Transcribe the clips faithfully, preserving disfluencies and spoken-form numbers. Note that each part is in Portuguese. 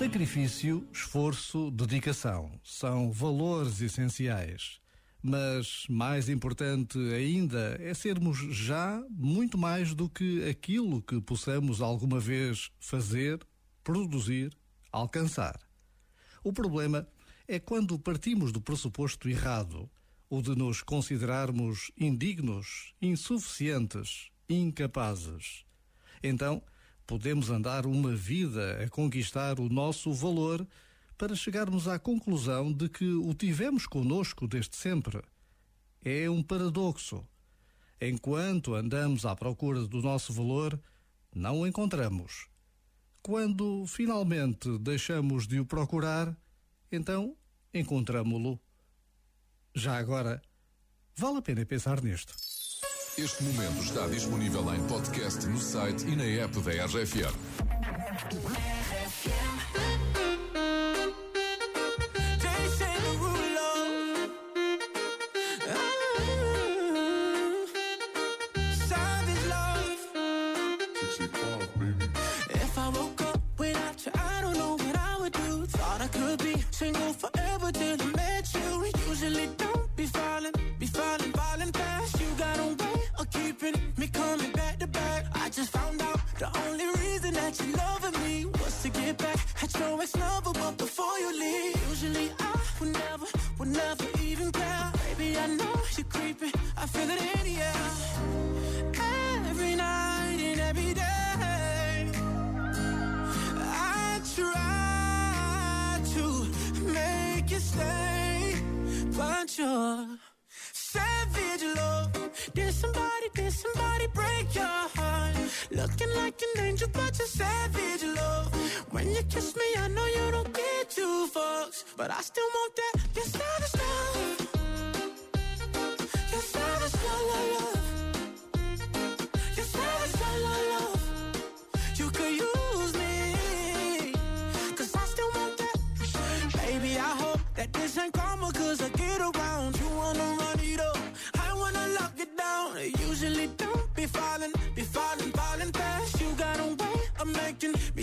Sacrifício, esforço, dedicação são valores essenciais. Mas mais importante ainda é sermos já muito mais do que aquilo que possamos alguma vez fazer, produzir, alcançar. O problema é quando partimos do pressuposto errado, o de nos considerarmos indignos, insuficientes, incapazes. Então, podemos andar uma vida a conquistar o nosso valor para chegarmos à conclusão de que o tivemos conosco desde sempre. É um paradoxo. Enquanto andamos à procura do nosso valor, não o encontramos. Quando finalmente deixamos de o procurar, então encontramo-lo. Já agora, vale a pena pensar nisto. Este momento está disponível em podcast no site e na app da R F R. Looking like an angel, but you're savage, love. When you kiss me, I know you don't get two fucks, but I still want that. You're savage, love. You're savage, love, love, love. You're savage, love, love, love. You could use me, cause I still want that. Baby, I hope that this ain't karma, cause I get around. You wanna run it up, I wanna lock it down. I usually don't be falling, be falling, falling. You got a way of making me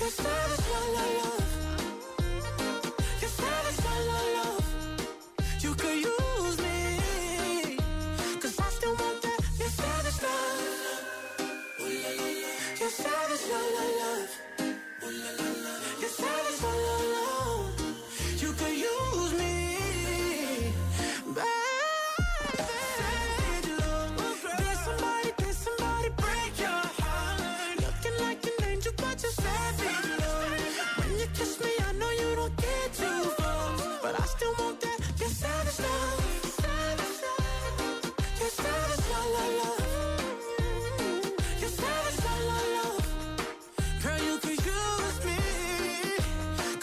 You're savage, la la la. You're savage, la la la. You could use me, cause I still want that. You're savage, love. You're savage, la la la. You're savage, la la la. You could use me, baby. Savage, love. Did somebody, did somebody break your heart? Looking like an angel, but you're savage. Kiss me, I know you don't get too far, but I still want that. You're savage, love. You're savage, la la la. You're savage, la la la. Girl, you could use me,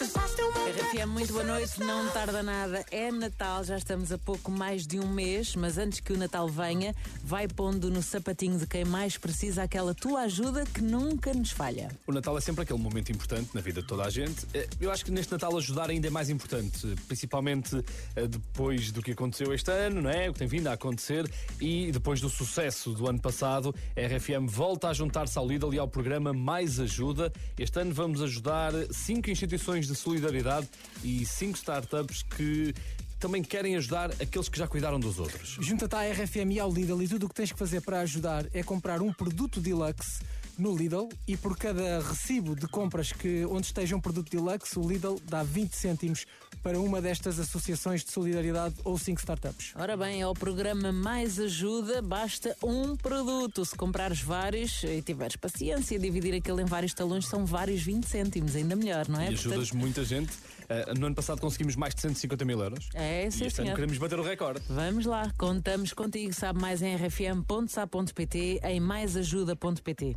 cause I still want that. R F M, muito boa noite, não tarda nada. É Natal, já estamos a pouco mais de um mês, mas antes que o Natal venha, vai pondo no sapatinho de quem mais precisa aquela tua ajuda que nunca nos falha. O Natal é sempre aquele momento importante na vida de toda a gente. Eu acho que neste Natal ajudar ainda é mais importante, principalmente depois do que aconteceu este ano, não é? O que tem vindo a acontecer, e depois do sucesso do ano passado, a R F M volta a juntar-se ao Lidl e ao programa Mais Ajuda. Este ano vamos ajudar cinco instituições de solidariedade e cinco startups que também querem ajudar aqueles que já cuidaram dos outros. Junta-te à R F M e ao Lidl, e tudo o que tens que fazer para ajudar é comprar um produto deluxe no Lidl, e por cada recibo de compras que, onde esteja um produto deluxe, o Lidl dá vinte cêntimos para uma destas associações de solidariedade ou cinco startups. Ora bem, ao programa Mais Ajuda basta um produto. Se comprares vários e tiveres paciência, dividir aquele em vários talões, são vários vinte cêntimos, ainda melhor, não é? E ajudas Portanto... muita gente. Uh, no ano passado conseguimos mais de cento e cinquenta mil euros. É, sim, e este ano queremos bater o recorde. Vamos lá, contamos contigo. Sabe mais em r f m ponto s a ponto p t, em mais ajuda ponto p t.